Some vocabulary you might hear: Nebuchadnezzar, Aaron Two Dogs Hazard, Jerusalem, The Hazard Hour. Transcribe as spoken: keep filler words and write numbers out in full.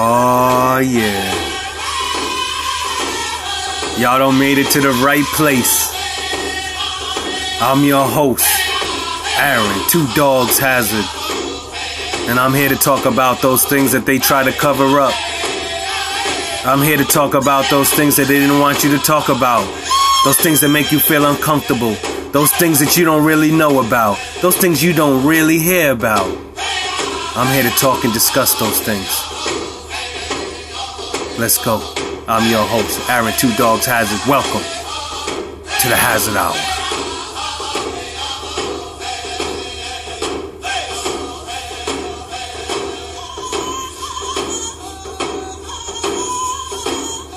Oh yeah. Y'all done made it to the right place. I'm your host, Aaron Two Dogs Hazard, and I'm here to talk about those things that they try to cover up. I'm here to talk about those things that they didn't want you to talk about. Those things that make you feel uncomfortable. Those things that you don't really know about. Those things you don't really hear about. I'm here to talk and discuss those things. Let's go. I'm your host, Aaron Two Dogs Hazard. Welcome to the Hazard Hour.